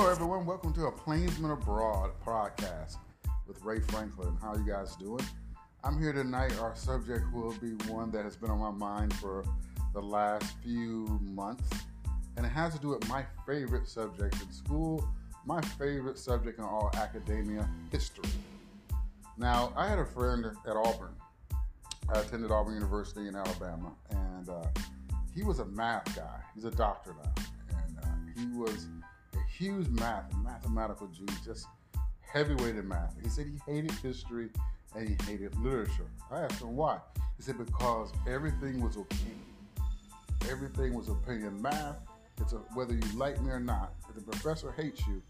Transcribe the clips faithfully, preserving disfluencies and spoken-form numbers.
Hello, everyone. Welcome to a Plainsman Abroad podcast with Ray Franklin. How are you guys doing? I'm here tonight. Our subject will be one that has been on my mind for the last few months, and it has to do with my favorite subject in school, my favorite subject in all academia, history. Now, I had a friend at Auburn. I attended Auburn University in Alabama, and uh, he was a math guy. He's a doctor now, and uh, he was huge math, mathematical Jew, just heavyweight in math. He said he hated history and he hated literature. I asked him why. He said because everything was opinion. Everything was opinion. Math, it's a, whether you like me or not, if the professor hates you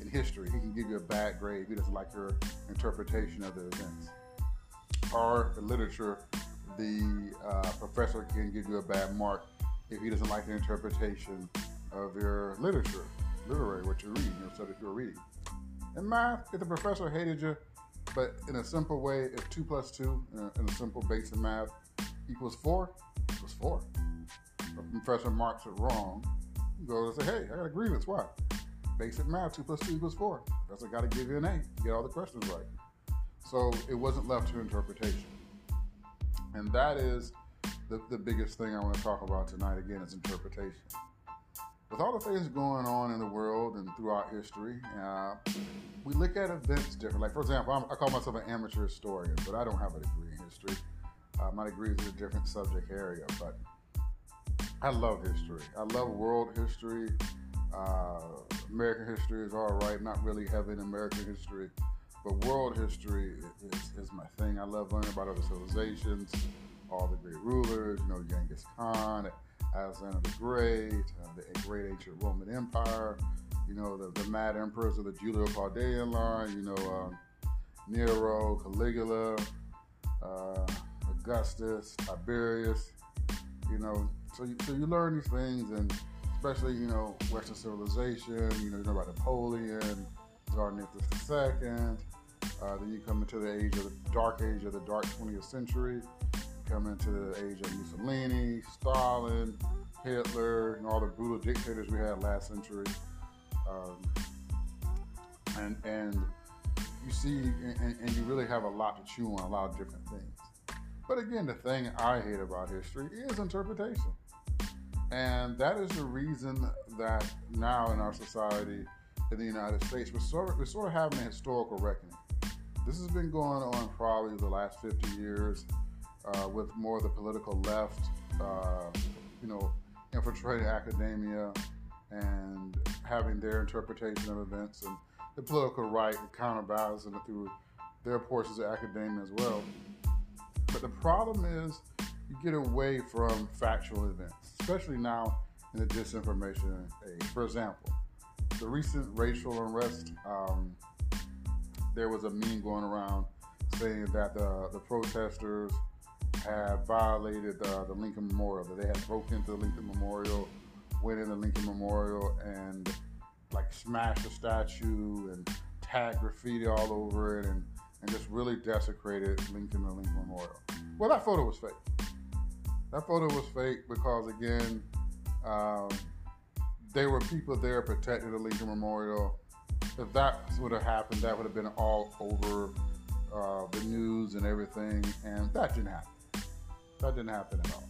in history, he can give you a bad grade. He doesn't like your interpretation of the events. Or in literature, the uh, professor can give you a bad mark if he doesn't like the interpretation of your literature. Literary, what you're reading, your subject you're reading. In math, if the professor hated you, but in a simple way, if two plus two in a, in a simple base of math equals four, it was four. The professor marks it wrong, you go and say, hey, I got a grievance. Why? Basic math, two plus two equals four. The professor got to give you an A to get all the questions right. So it wasn't left to interpretation. And that is the, the biggest thing I want to talk about tonight, again, is interpretation. With all the things going on in the world and throughout history, uh, we look at events differently. Like, for example, I'm, I call myself an amateur historian, but I don't have a degree in history. Uh, my degree is in a different subject area, but I love history. I love world history. Uh, American history is all right, not really heavy in American history, but world history is, is my thing. I love learning about other civilizations, all the great rulers, you know, Genghis Khan, Alexander the Great, uh, the great ancient Roman Empire, you know, the, the mad emperors of the Julio Claudian line, you know, um, Nero, Caligula, uh, Augustus, Tiberius, you know, so you, so you learn these things, and especially, you know, Western civilization, you know, you know about Napoleon, Tsar Nicholas the Second, uh, then you come into the age of the dark age of the dark twentieth century, come into the age of Mussolini, Stalin, Hitler, and all the brutal dictators we had last century. Um, and and you see, and, and you really have a lot to chew on, a lot of different things. But again, the thing I hate about history is interpretation. And that is the reason that now in our society, in the United States, we're sort of, we're sort of having a historical reckoning. This has been going on probably the last fifty years. Uh, with more of the political left, uh, you know, infiltrating academia and having their interpretation of events, and the political right counterbalancing it through their portions of academia as well. But the problem is you get away from factual events, especially now in the disinformation age. For example, the recent racial unrest, um, there was a meme going around saying that the, the protesters had violated uh, the Lincoln Memorial, that they had broken into the Lincoln Memorial, went in the Lincoln Memorial and like smashed the statue and tagged graffiti all over it, and, and just really desecrated Lincoln and Lincoln Memorial. Well, that photo was fake. That photo was fake because, again, um, there were people there protecting the Lincoln Memorial. If that would have happened, that would have been all over uh, the news and everything, and that didn't happen. That didn't happen at all.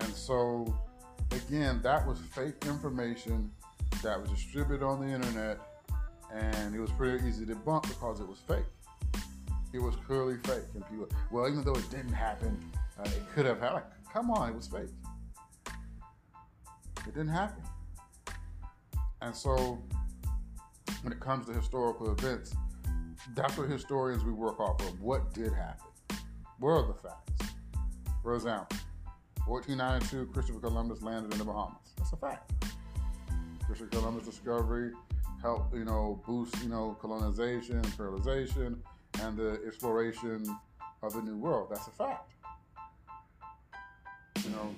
And so, again, that was fake information that was distributed on the internet, and it was pretty easy to debunk because it was fake. It was clearly fake. And people, well, even though it didn't happen, uh, it could have happened. Come on, it was fake. It didn't happen. And so, when it comes to historical events, that's what historians we work off of. What did happen? What are the facts? For example, fourteen ninety-two, Christopher Columbus landed in the Bahamas. That's a fact. Christopher Columbus' discovery helped, you know, boost, you know, colonization, imperialization, and the exploration of the New World. That's a fact. You know,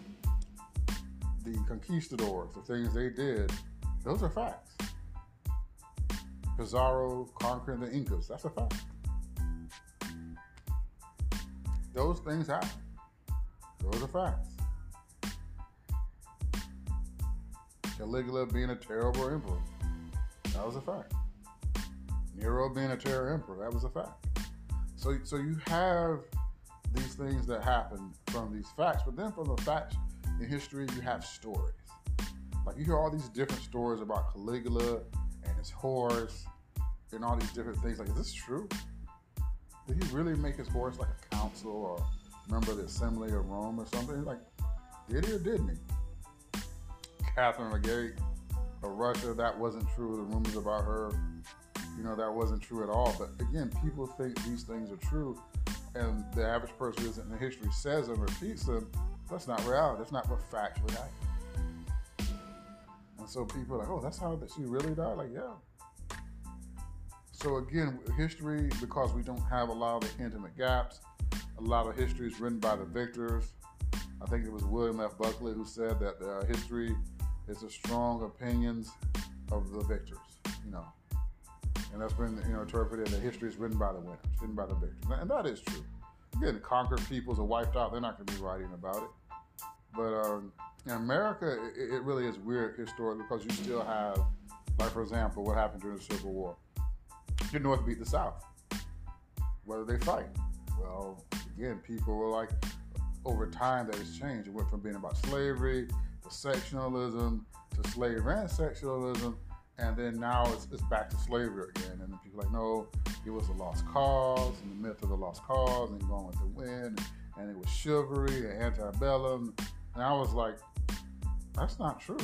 the conquistadors, the things they did, those are facts. Pizarro conquering the Incas, that's a fact. Those things happened. Those are facts. Caligula being a terrible emperor. That was a fact. Nero being a terror emperor, that was a fact. So, so you have these things that happen from these facts, but then from the facts in history, you have stories. Like you hear all these different stories about Caligula and his horse and all these different things. Like, is this true? Did he really make his horse like a council or a member of the assembly of Rome or something? Like, did he or didn't he? Catherine Legate of Russia, that wasn't true. The rumors about her, you know, that wasn't true at all. But again, people think these things are true, and the average person who isn't in history says them, repeats them. That's not reality. That's not what facts would act. And so people are like, oh, that's how that she really died? Like, yeah. So again, history, because we don't have a lot of the intimate gaps, a lot of history is written by the victors. I think it was William F. Buckley who said that uh, history is the strong opinions of the victors, you know. And that's been, you know, interpreted that history is written by the winners, written by the victors. And that is true. Again, conquered peoples are wiped out. They're not going to be writing about it. But um, in America, it, it really is weird historically because you still have, like, for example, what happened during the Civil War. The North beat the South. Whether they fight? Well, again, people were like, over time that has changed. It went from being about slavery to sectionalism to slavery and sectionalism. And then now it's, it's back to slavery again. And then people are like, no, it was a lost cause and the myth of the lost cause and going with the wind. And it was chivalry and antebellum. And I was like, that's not true.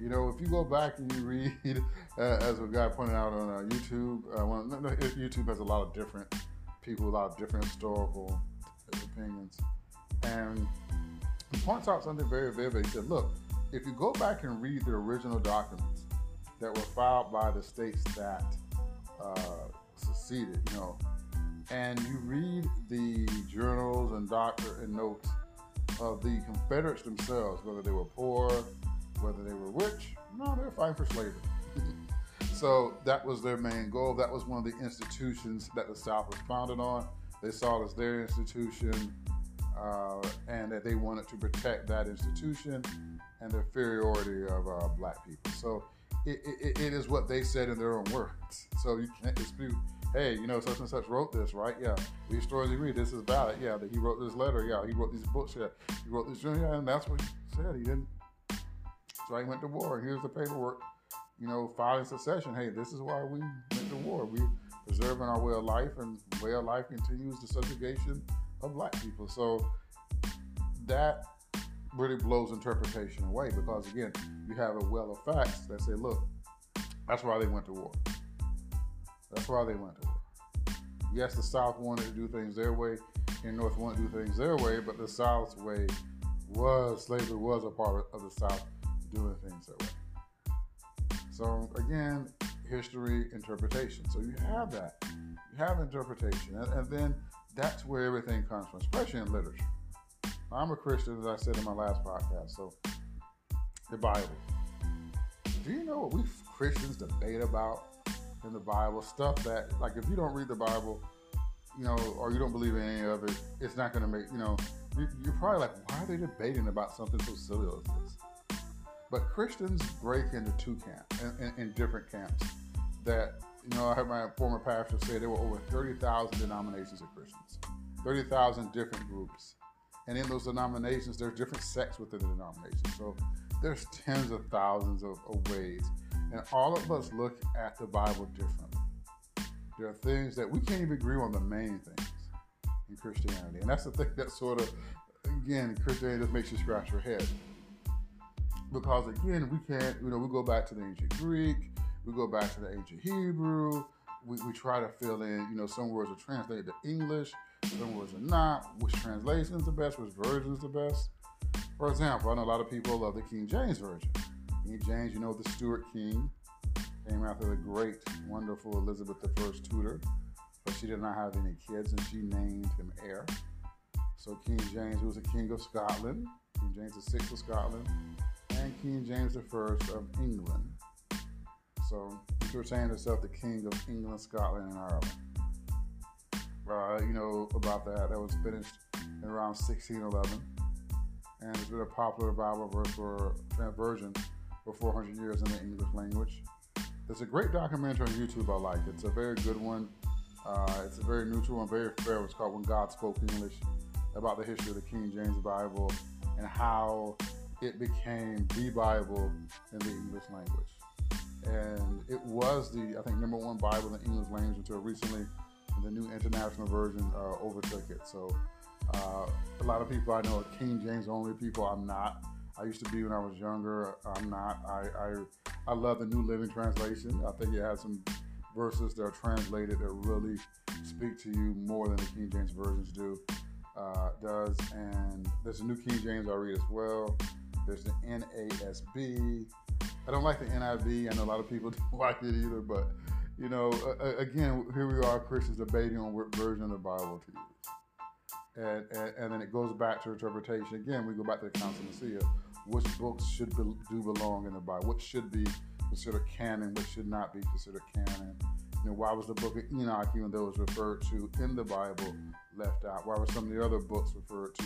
You know, if you go back and you read, uh, as a guy pointed out on uh, YouTube, uh, when, no, YouTube has a lot of different people, a lot of different historical opinions. And he points out something very vivid. He said, look, if you go back and read the original documents that were filed by the states that uh, seceded, you know, and you read the journals and doctor and notes of the Confederates themselves, whether they were poor, whether they were rich, no, they were fighting for slavery. So that was their main goal. That was one of the institutions that the South was founded on. They saw it as their institution, uh, and that they wanted to protect that institution and the inferiority of uh, black people. So it, it, it is what they said in their own words. So you can't dispute, hey, you know, such and such wrote this, right? Yeah. These stories you read, this is valid. Yeah, that he wrote this letter. Yeah, he wrote these books. Yeah, he wrote this journal. Yeah, and that's what he said. He didn't. So he went to war. Here's the paperwork. You know, filing secession. Hey, this is why we went to war. We preserving our way of life, and way of life continues the subjugation of black people. So that really blows interpretation away because, again, you have a well of facts that say, look, that's why they went to war. That's why they went to war. Yes, the South wanted to do things their way, and the North wanted to do things their way, but the South's way was, slavery was a part of the South doing things that way. So, again, history, interpretation. So you have that. You have interpretation. And, and then that's where everything comes from, especially in literature. I'm a Christian, as I said in my last podcast, so the Bible. Do you know what we Christians debate about in the Bible? Stuff that, like, if you don't read the Bible, you know, or you don't believe in any of it, it's not going to make, you know, you're probably like, why are they debating about something so silly as this? But Christians break into two camps, in, in, in different camps, that, you know, I heard my former pastor say there were over thirty thousand denominations of Christians, thirty thousand different groups. And in those denominations, there's different sects within the denomination. So there's tens of thousands of, of ways. And all of us look at the Bible differently. There are things that we can't even agree on, the main things in Christianity. And that's the thing that sort of, again, Christianity just makes you scratch your head. Because again, we can't, you know, we go back to the ancient Greek, we go back to the ancient Hebrew, we, we try to fill in, you know, some words are translated to English, some words are not, which translation is the best, which version is the best. For example, I know a lot of people love the King James Version. King James, you know, the Stuart King, came after the great, wonderful Elizabeth the First Tudor, but she did not have any kids, and she named him heir. So King James, who was the King of Scotland, King James the Sixth of Scotland, and King James the First of England. So he retained himself the King of England, Scotland, and Ireland. Uh, you know about that. That was finished in around sixteen eleven, and it's been a popular Bible verse or version for four hundred years in the English language. There's a great documentary on YouTube I like. It's a very good one. Uh, it's a very neutral and very fair. It's called When God Spoke English, about the history of the King James Bible and how it became the Bible in the English language. And it was the, I think, number one Bible in the English language until recently. The new international version uh, overtook it. So uh, a lot of people I know are King James only people. I'm not. I used to be when I was younger. I'm not. I, I, I love the New Living Translation. I think it has some verses that are translated that really speak to you more than the King James versions do. Uh, does and there's a New King James I read as well. There's the N A S B. I don't like the N I V. I know a lot of people don't like it either, but you know, uh, again, here we are, Christians debating on what version of the Bible to use, and, and and then it goes back to interpretation. Again, we go back to the Council of Nicaea. Which books should be, do belong in the Bible? What should be considered canon? What should not be considered canon? You know, why was the book of Enoch, even though it was referred to in the Bible, left out? Why were some of the other books referred to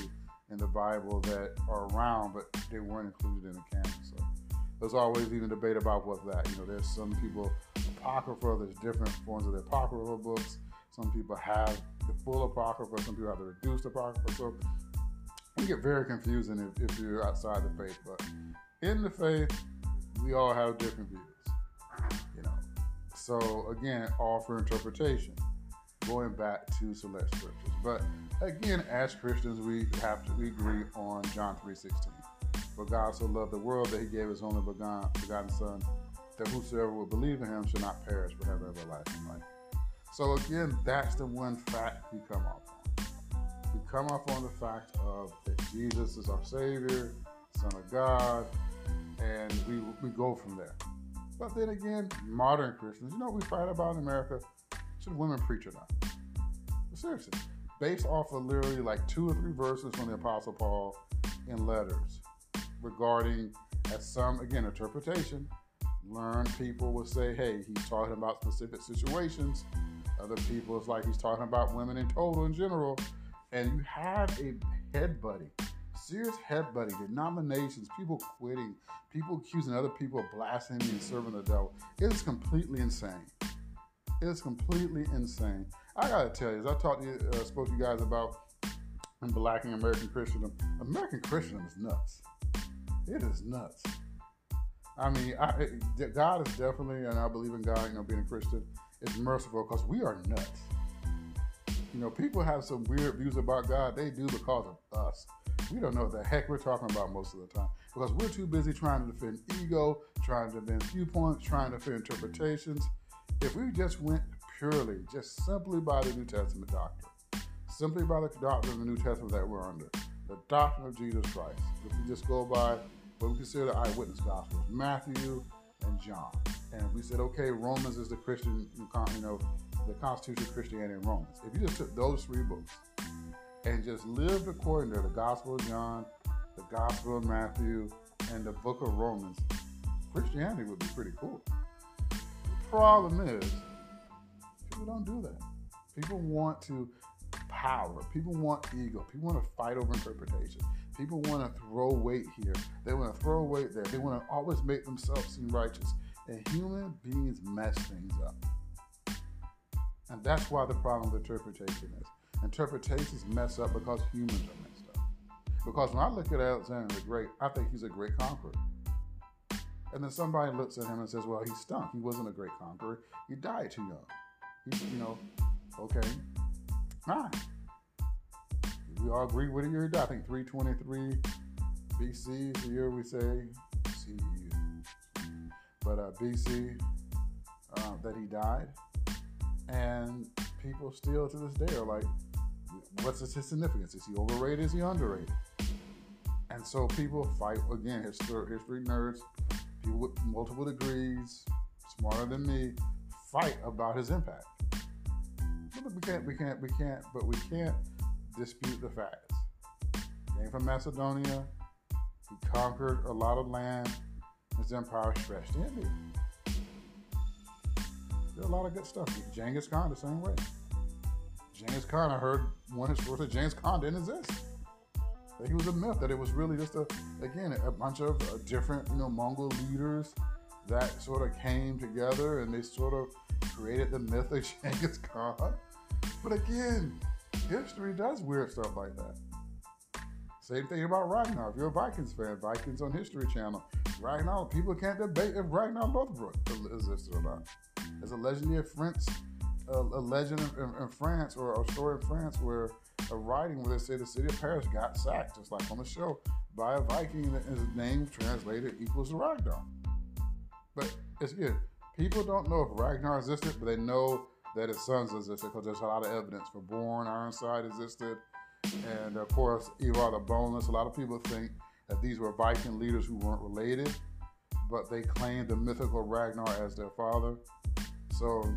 in the Bible that are around, but they weren't included in the canon? So there's always even debate about what's that. You know, there's some people, apocrypha, there's different forms of the apocrypha books. Some people have the full apocrypha, some people have the reduced apocrypha. So it can get very confusing if, if you're outside the faith. But in the faith, we all have different views, you know. So again, all for interpretation, going back to select scriptures. But again, as Christians, we have to agree on John three sixteen. For God so loved the world that he gave his only begotten son, that whosoever would believe in him should not perish but have everlasting life. So again, that's the one fact we come up on. We come up on the fact of that Jesus is our Savior, Son of God, and we we go from there. But then again, modern Christians, you know what we fight about in America? Should women preach or not? Seriously. Based off of literally like two or three verses from the Apostle Paul in letters regarding, as some, again, interpretation, learned people will say, hey, he's talking about specific situations. Other people, it's like he's talking about women in total in general. And you have a headbutting. Serious headbutting, denominations, people quitting, people accusing other people of blasphemy and serving the devil. It is completely insane. It is completely insane. I gotta tell you, as I talked to you, uh, spoke to you guys about blacking American Christendom, American Christendom is nuts. It is nuts. I mean, I, it, God is definitely, and I believe in God, you know, being a Christian, is merciful because we are nuts. You know, people have some weird views about God. They do because of us. We don't know what the heck we're talking about most of the time because we're too busy trying to defend ego, trying to defend viewpoints, trying to defend interpretations. If we just went purely, just simply by the New Testament doctrine, simply by the doctrine of the New Testament that we're under, the doctrine of Jesus Christ, if we just go by what we consider the eyewitness gospels, Matthew and John, and we said, okay, Romans is the Christian, you know, the Constitution of Christianity and Romans. If you just took those three books and just lived according to the Gospel of John, the Gospel of Matthew, and the Book of Romans, Christianity would be pretty cool. The problem is, people don't do that. People want to power. People want ego. People want to fight over interpretation. People want to throw weight here. They want to throw weight there. They want to always make themselves seem righteous. And human beings mess things up. And that's why the problem with interpretation is. Interpretations mess up because humans are messed up. Because when I look at Alexander the Great, I think he's a great conqueror. And then somebody looks at him and says, well, he stunk. He wasn't a great conqueror. He died too young. He, you know, okay, fine. We all agree what year he died. I think three twenty-three B C is the year we say, C. But uh, B C, uh, that he died. And people still to this day are like, what's his significance? Is he overrated? Is he underrated? And so people fight, again, history, history nerds, people with multiple degrees, smarter than me, fight about his impact. But we can't, we can't, we can't, but we can't dispute the facts. Came from Macedonia, he conquered a lot of land, his empire stretched India. A lot of good stuff. Genghis Khan the same way. Genghis Khan, I heard one historian say Genghis Khan didn't exist. That he was a myth. That it was really just a, again, a bunch of uh, different, you know, Mongol leaders that sort of came together and they sort of created the myth of Genghis Khan. But again, history does weird stuff like that. Same thing about Ragnar. If you're a Vikings fan, Vikings on History Channel. Ragnar, people can't debate if Ragnar Lothbrok existed or not. There's a legendary French, uh, a legend in, in France, or a story in France where a writing where they say the city of Paris got sacked, just like on the show, by a Viking that his name translated equals to Ragnar. But it's good. People don't know if Ragnar existed, but they know that his sons existed because there's a lot of evidence for Bourne, Ironside existed, and of course, Ivar the Boneless. A lot of people think that these were Viking leaders who weren't related, but they claimed the mythical Ragnar as their father. So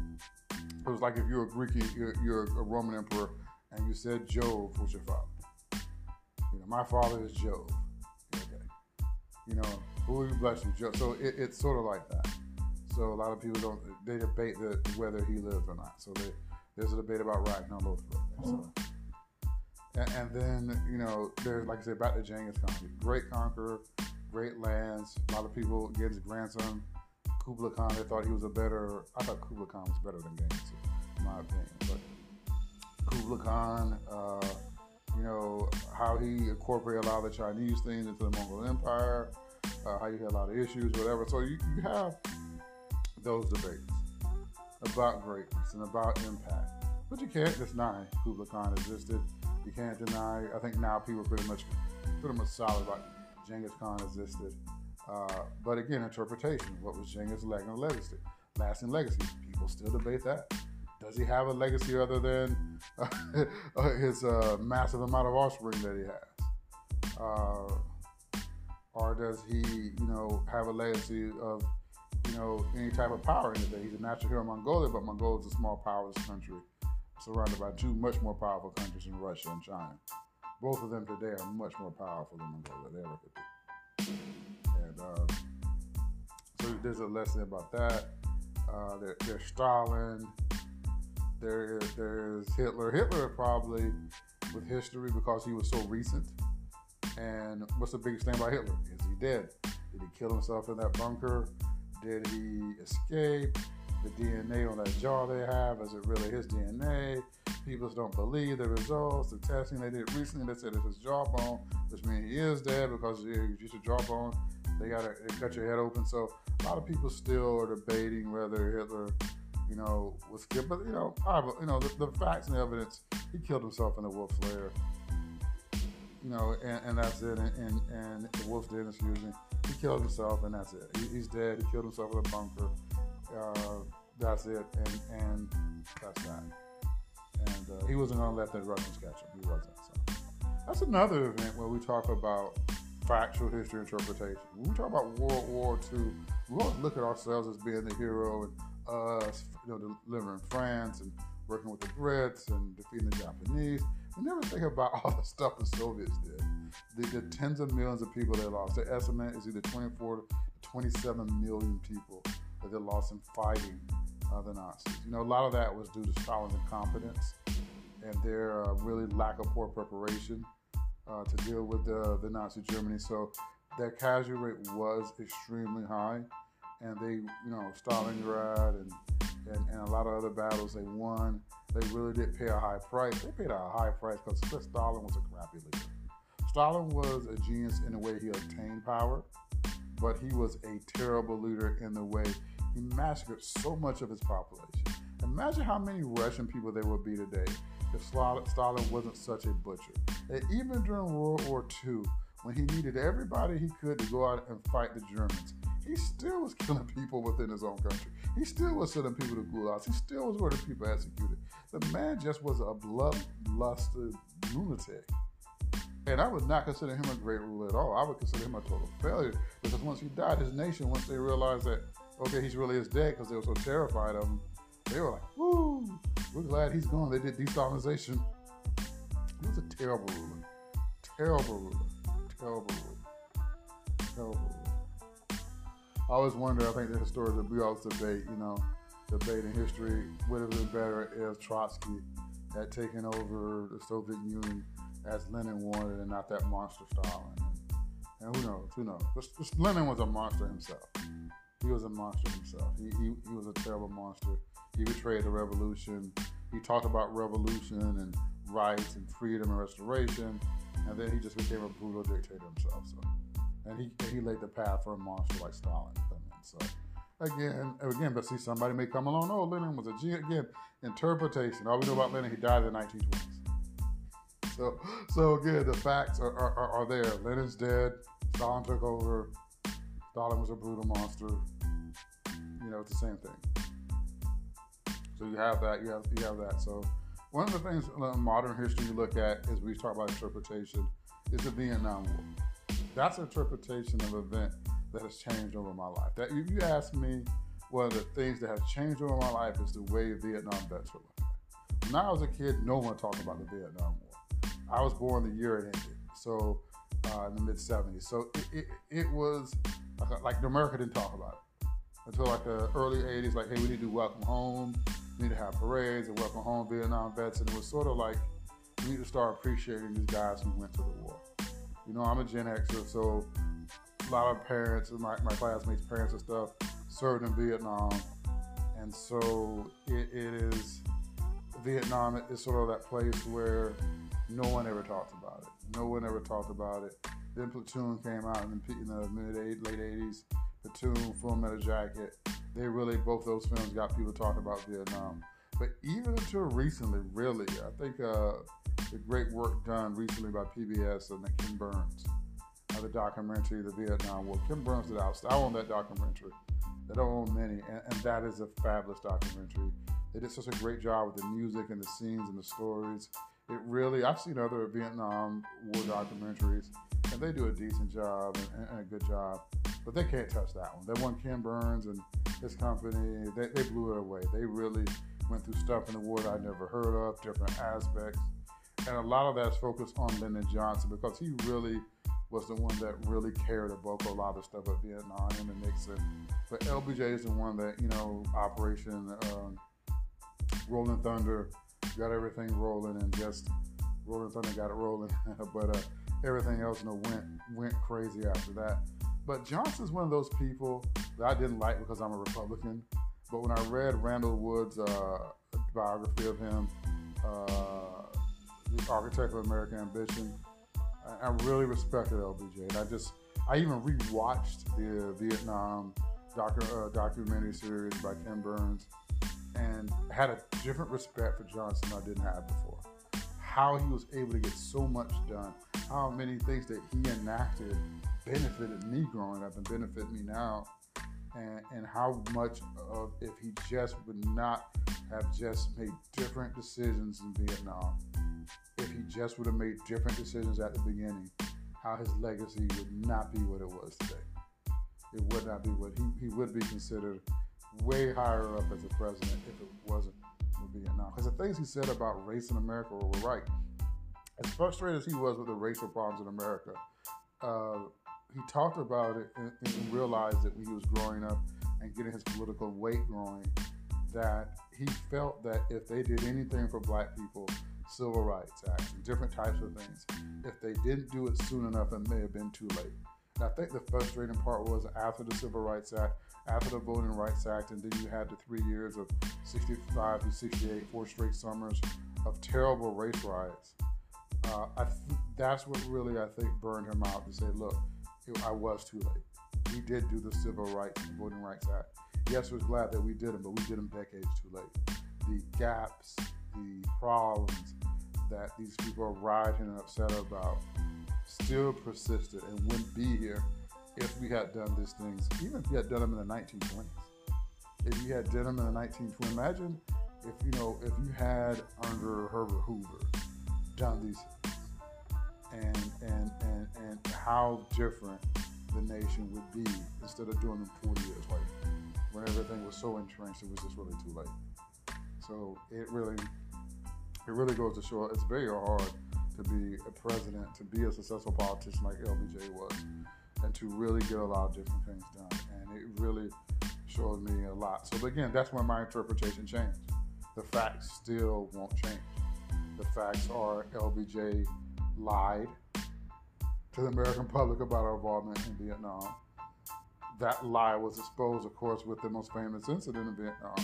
it was like if you're a Greek, you're, you're a Roman emperor, and you said Jove was your father. You know, my father is Jove. Okay. You know, who will you bless you, Jove? So it, it's sort of like that. So a lot of people don't, they debate the, whether he lived or not. So they, there's a debate about Ragnar Lothbrok. So. And, and then, you know, there's, like I said, back to Genghis Khan. Great conqueror, great lands. A lot of people, again, his grandson, Kublai Khan, they thought he was a better, I thought Kublai Khan was better than Genghis, in my opinion. But Kublai Khan, uh, you know, how he incorporated a lot of the Chinese things into the Mongol Empire, uh, how you had a lot of issues, whatever. So you, you have those debates about greatness and about impact. But you can't deny Kublai Khan existed. You can't deny, I think now people are pretty much, pretty much solid about Genghis Khan existed. Uh, but again, interpretation. What was Genghis' legacy? Lasting legacy. People still debate that. Does he have a legacy other than uh, his uh, massive amount of offspring that he has? Uh, or does he, you know, have a legacy of, you know, any type of power in the day? He's a natural hero of Mongolia, but Mongolia is a small, powerless country surrounded by two much more powerful countries in Russia and China. Both of them today are much more powerful than Mongolia. They ever could be. And uh, so there's a lesson about that. Uh, there, there's Stalin. There is, there's Hitler. Hitler probably with history because he was so recent. And what's the biggest thing about Hitler? Is he dead? Did he kill himself in that bunker? Did he escape? The D N A on that jaw they have, is it really his D N A? People don't believe the results. The testing they did recently, they said it's his jawbone, which means he is dead because if you use your jawbone, they gotta they cut your head open. So a lot of people still are debating whether Hitler, you know, was killed. But you know, I, you know, the, the facts and the evidence, he killed himself in the wolf's lair. You know, and, and that's it. And, and, and the wolf's den, excuse me. He killed himself, and that's it. He, he's dead. He killed himself in a bunker. Uh, that's it, and, and that's that. And uh, he wasn't going to let the Russians catch him. He wasn't. So. That's another event where we talk about factual history interpretation. When we talk about World War Two, we always look at ourselves as being the hero and us, you know, delivering France and working with the Brits and defeating the Japanese. We never think about all the stuff the Soviets did. The, the tens of millions of people they lost. The estimate is either twenty-four to twenty-seven million people that they lost in fighting uh, the Nazis. You know, a lot of that was due to Stalin's incompetence and their uh, really lack of poor preparation uh, to deal with the, the Nazi Germany. So their casualty rate was extremely high, and they, you know, Stalingrad and, and, and a lot of other battles they won, they really did pay a high price. They paid a high price because Stalin was a crappy leader. Stalin was a genius in the way he obtained power, but he was a terrible leader in the way he massacred so much of his population. Imagine how many Russian people there would be today if Stalin wasn't such a butcher. And even during World War Two, when he needed everybody he could to go out and fight the Germans, he still was killing people within his own country. He still was sending people to gulags. He still was ordering people executed. The man just was a bloodlusted lunatic. And I would not consider him a great ruler at all. I would consider him a total failure because once he died, his nation, once they realized that, okay, he really is dead because they were so terrified of him, they were like, woo, we're glad he's gone. They did desalinization. He was a terrible ruler. Terrible ruler. Terrible ruler. Terrible ruler. I always wonder, I think the historians that we always debate, you know, debate in history, would have been better if Trotsky had taken over the Soviet Union as Lenin wanted and not that monster Stalin. And, and who knows, who knows. But Lenin was a monster himself. He was a monster himself. He, he he was a terrible monster. He betrayed the revolution. He talked about revolution and rights and freedom and restoration, and then he just became a brutal dictator himself. So, and he he laid the path for a monster like Stalin. So again, again, but see, somebody may come along. Oh, Lenin was a G. Again, interpretation. All we know about Lenin, he died in the nineteen twenties. So, so again, the facts are are, are, are there. Lenin's dead. Stalin took over. Stalin was a brutal monster. You know, it's the same thing. So you have that, you have, you have that. So one of the things in modern history you look at is we talk about interpretation is the Vietnam War. That's interpretation of an event that has changed over my life. That if you ask me, one of the things that has changed over my life is the way Vietnam vets were like. When I was a kid, no one talked about the Vietnam War. I was born the year it ended, so uh, in the mid seventies. So it, it, it was like, like America didn't talk about it. Until like the early eighties, like, hey, we need to welcome home, we need to have parades and welcome home Vietnam vets. And it was sort of like, we need to start appreciating these guys who went to the war. You know, I'm a Gen Xer, so a lot of parents, my, my classmates' parents and stuff, served in Vietnam. And so it, it is, Vietnam is sort of that place where no one ever talked about it. No one ever talked about it. Then Platoon came out in the, in the mid, late eighties. Platoon, Full Metal Jacket, they really, both those films got people talking about Vietnam. But even until recently, really, I think uh, the great work done recently by P B S and Ken Burns, uh, the documentary, The Vietnam War. Ken Burns did out. I own that documentary. I don't own many, and, and that is a fabulous documentary. They did such a great job with the music and the scenes and the stories. It really, I've seen other Vietnam War documentaries, and they do a decent job and, and a good job. But they can't touch that one. They won Ken Burns and his company. They, they blew it away. They really went through stuff in the war that I never heard of, different aspects. And a lot of that's focused on Lyndon Johnson because he really was the one that really carried the bulk of a lot of the stuff at Vietnam and Nixon. But L B J is the one that, you know, Operation um, Rolling Thunder got everything rolling and just Rolling Thunder got it rolling. But uh, everything else, you know, went, went crazy after that. But Johnson's one of those people that I didn't like because I'm a Republican. But when I read Randall Wood's uh, biography of him, uh, The Architect of American Ambition, I, I really respected L B J. And I just, I even rewatched the Vietnam docu- uh, documentary series by Ken Burns and had a different respect for Johnson I didn't have before. How he was able to get so much done, how many things that he enacted benefited me growing up and benefit me now, and, and how much of if he just would not have just made different decisions in Vietnam, if he just would have made different decisions at the beginning, how his legacy would not be what it was today. It would not be what he, he would be considered way higher up as a president if it wasn't for Vietnam. Because the things he said about race in America were right. As frustrated as he was with the racial problems in America, uh, he talked about it and, and realized that when he was growing up and getting his political weight growing, that he felt that if they did anything for black people, Civil Rights Act, and different types of things, if they didn't do it soon enough, it may have been too late. And I think the frustrating part was after the Civil Rights Act, after the Voting Rights Act, and then you had the three years of sixty-five through sixty-eight, four straight summers of terrible race riots. Uh, I th- that's what really, I think, burned him out to say, look, I was too late. We did do the Civil Rights and Voting Rights Act. Yes, we're glad that we did them, but we did them decades too late. The gaps, the problems that these people are rioting and upset about still persisted and wouldn't be here if we had done these things, even if we had done them in the nineteen twenties. If you had done them in the nineteen twenties, imagine if, you know, if you had under Herbert Hoover done these things. And, and and and how different the nation would be instead of doing them forty years later when everything was so entrenched it was just really too late. So it really it really goes to show it's very hard to be a president, to be a successful politician like L B J was, and to really get a lot of different things done. And it really showed me a lot. So again, that's when my interpretation changed. The facts still won't change. The facts are L B J lied to the American public about our involvement in Vietnam. that lie was exposed, of course, with the most famous incident in Vietnam,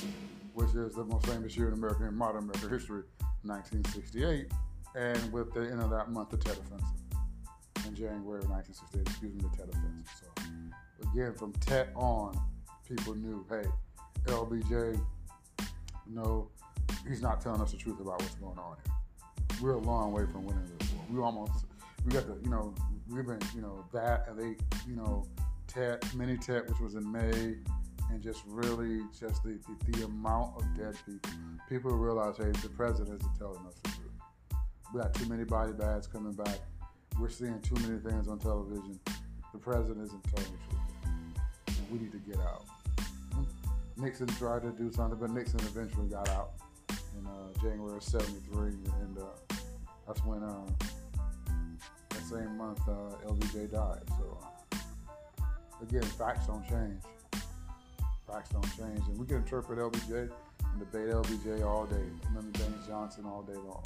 which is the most famous year in American in modern American history, nineteen sixty-eight, and with the end of that month, the Tet Offensive, in January of nineteen sixty-eight, excuse me, the Tet Offensive. So again, from Tet on, people knew, hey, L B J, no, he's not telling us the truth about what's going on here. We're a long way from winning this war. We almost, we got the, you know, we've been, you know, that, and they, you know, Tet, mini Tet, which was in May, and just really just the, the, the amount of dead people. People realize, hey, the president isn't telling us the truth. We got too many body bags coming back. We're seeing too many things on television. The president isn't telling the truth. And we need to get out. Nixon tried to do something, but Nixon eventually got out in uh, January of seventy-three, and uh, that's when uh, that same month uh, L B J died. So uh, again, facts don't change. Facts don't change, and we can interpret L B J and debate L B J all day. Remember Genghis Johnson all day long.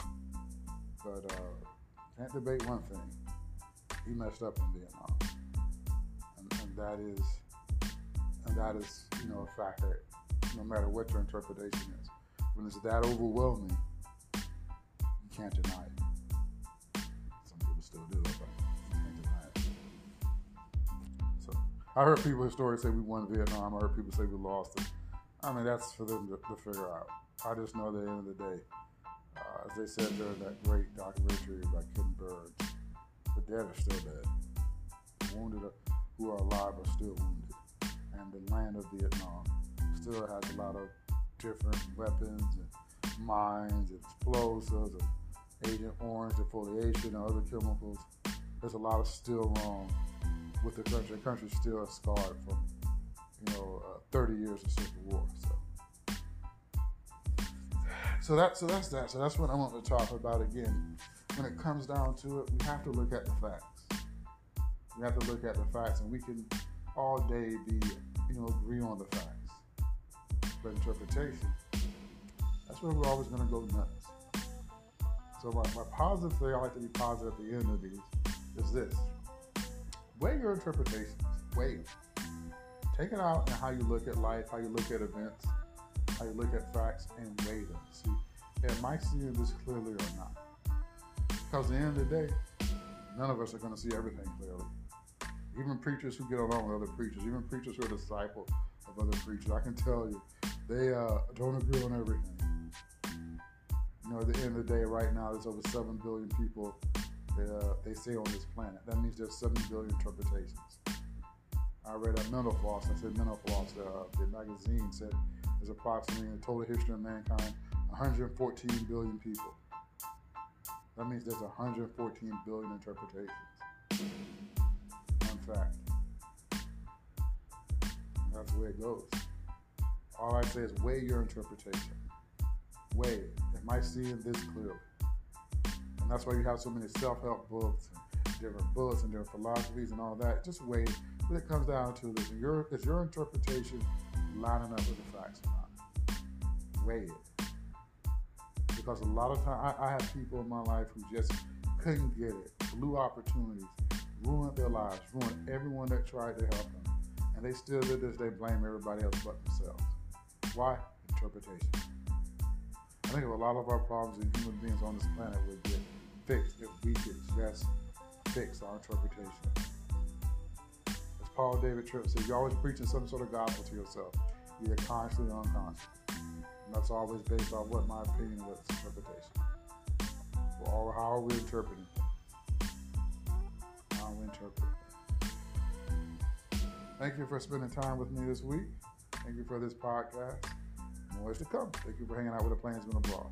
But uh, can't debate one thing. He messed up in Vietnam, and, and that is, and that is, you know, a fact that no matter what your interpretation is, when it's that overwhelming, you can't deny it. Some people still do, but you can't deny it. So I heard people historically say we won Vietnam. I heard people say we lost it. I mean, that's for them to, to figure out. I just know that at the end of the day, Uh, as they said during that great documentary by Ken Burns, the dead are still dead. The wounded are, who are alive are still wounded. And the land of Vietnam still has a lot of different weapons and mines and explosives and Agent Orange defoliation and other chemicals. There's a lot of still wrong with the country. The country still is scarred from, you know, uh, thirty years of civil war. So. So that's so that's that. So that's what I want to talk about again. When it comes down to it, we have to look at the facts. We have to look at the facts, and we can all day be, you know, agree on the facts. But interpretation, that's where we're always going to go nuts. So my, my positive thing, I like to be positive at the end of these, is this. Weigh your interpretations. Weigh them. Take it out in how you look at life, how you look at events, how you look at facts, and weigh them. See, am I seeing this clearly or not? Because at the end of the day, none of us are going to see everything clearly. Even preachers who get along with other preachers, even preachers who are disciples of other preachers, I can tell you, they uh, don't agree on everything. You know, at the end of the day, right now, there's over seven billion people that uh, they say on this planet. That means there's seven billion interpretations. I read a mental floss, I said mental floss, uh, the magazine said, is approximately in the total history of mankind, one hundred fourteen billion people. That means there's one hundred fourteen billion interpretations. One fact. And that's the way it goes. All I say is weigh your interpretation. Weigh it. Am I seeing this clearly? And that's why you have so many self-help books, and different books, and different philosophies, and all that. Just weigh it. What it comes down to is your is your interpretation lining up with the facts or not. Weigh it. Because a lot of times, I, I have people in my life who just couldn't get it, blew opportunities, ruined their lives, ruined everyone that tried to help them. And they still to this day blame everybody else but themselves. Why? Interpretation. I think if a lot of our problems as human beings on this planet would get fixed if we could just fix our interpretation. Paul David Tripp says, you're always preaching some sort of gospel to yourself, either consciously or unconsciously. And that's always based on what my opinion was, interpretation. Well, how are we interpreting things? How are we interpreting things? Thank you for spending time with me this week. Thank you for this podcast. More is to come. Thank you for hanging out with the Plainsman Abroad.